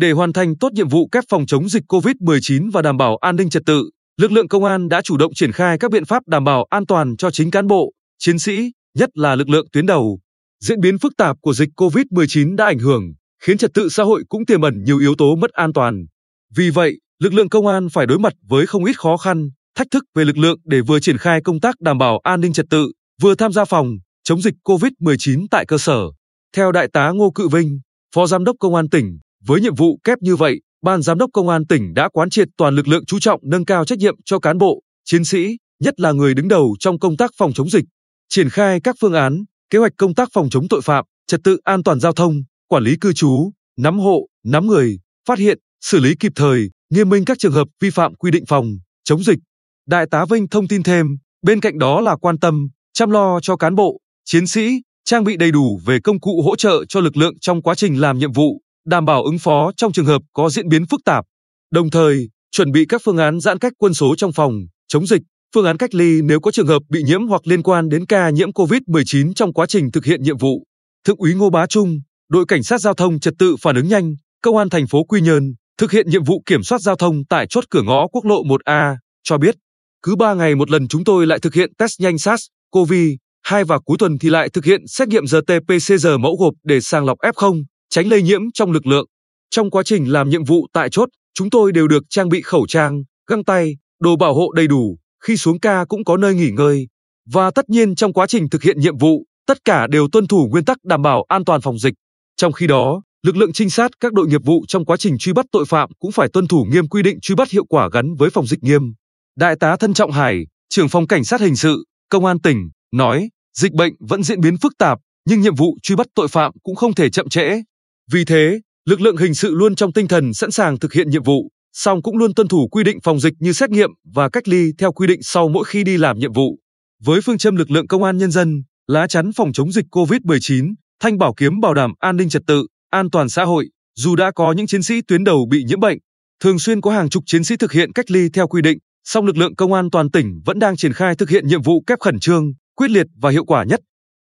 Để hoàn thành tốt nhiệm vụ kép phòng chống dịch COVID-19 và đảm bảo an ninh trật tự, lực lượng công an đã chủ động triển khai các biện pháp đảm bảo an toàn cho chính cán bộ, chiến sĩ, nhất là lực lượng tuyến đầu. Diễn biến phức tạp của dịch COVID-19 đã ảnh hưởng, khiến trật tự xã hội cũng tiềm ẩn nhiều yếu tố mất an toàn. Vì vậy, lực lượng công an phải đối mặt với không ít khó khăn, thách thức về lực lượng để vừa triển khai công tác đảm bảo an ninh trật tự, vừa tham gia phòng chống dịch COVID-19 tại cơ sở. Theo Đại tá Ngô Cự Vinh, Phó Giám đốc Công an tỉnh, với nhiệm vụ kép như vậy, Ban Giám đốc Công an tỉnh đã quán triệt toàn lực lượng chú trọng nâng cao trách nhiệm cho cán bộ, chiến sĩ, nhất là người đứng đầu trong công tác phòng chống dịch, triển khai các phương án, kế hoạch công tác phòng chống tội phạm, trật tự an toàn giao thông, quản lý cư trú, nắm hộ, nắm người, phát hiện, xử lý kịp thời, nghiêm minh các trường hợp vi phạm quy định phòng chống dịch. Đại tá Vinh thông tin thêm, bên cạnh đó là quan tâm, chăm lo cho cán bộ, chiến sĩ, trang bị đầy đủ về công cụ hỗ trợ cho lực lượng trong quá trình làm nhiệm vụ, đảm bảo ứng phó trong trường hợp có diễn biến phức tạp. Đồng thời, chuẩn bị các phương án giãn cách quân số trong phòng chống dịch, phương án cách ly nếu có trường hợp bị nhiễm hoặc liên quan đến ca nhiễm COVID-19 trong quá trình thực hiện nhiệm vụ. Thượng úy Ngô Bá Trung, đội cảnh sát giao thông trật tự phản ứng nhanh, Công an thành phố Quy Nhơn, thực hiện nhiệm vụ kiểm soát giao thông tại chốt cửa ngõ quốc lộ 1A, cho biết: "Cứ 3 ngày một lần chúng tôi lại thực hiện test nhanh SARS-CoV-2 và cuối tuần thì lại thực hiện xét nghiệm RT-PCR mẫu gộp để sàng lọc F0, tránh lây nhiễm trong lực lượng. Trong quá trình làm nhiệm vụ tại chốt, chúng tôi đều được trang bị khẩu trang, găng tay, đồ bảo hộ đầy đủ, khi xuống ca cũng có nơi nghỉ ngơi. Và tất nhiên trong quá trình thực hiện nhiệm vụ, tất cả đều tuân thủ nguyên tắc đảm bảo an toàn phòng dịch. Trong khi đó, lực lượng trinh sát các đội nghiệp vụ trong quá trình truy bắt tội phạm cũng phải tuân thủ nghiêm quy định truy bắt hiệu quả gắn với phòng dịch nghiêm." Đại tá Thân Trọng Hải, trưởng phòng cảnh sát hình sự, Công an tỉnh, nói: "Dịch bệnh vẫn diễn biến phức tạp, nhưng nhiệm vụ truy bắt tội phạm cũng không thể chậm trễ. Vì thế, lực lượng hình sự luôn trong tinh thần sẵn sàng thực hiện nhiệm vụ, song cũng luôn tuân thủ quy định phòng dịch như xét nghiệm và cách ly theo quy định sau mỗi khi đi làm nhiệm vụ. Với phương châm lực lượng công an nhân dân, lá chắn phòng chống dịch COVID-19, thanh bảo kiếm bảo đảm an ninh trật tự, an toàn xã hội, dù đã có những chiến sĩ tuyến đầu bị nhiễm bệnh, thường xuyên có hàng chục chiến sĩ thực hiện cách ly theo quy định, song lực lượng công an toàn tỉnh vẫn đang triển khai thực hiện nhiệm vụ kép khẩn trương, quyết liệt và hiệu quả nhất."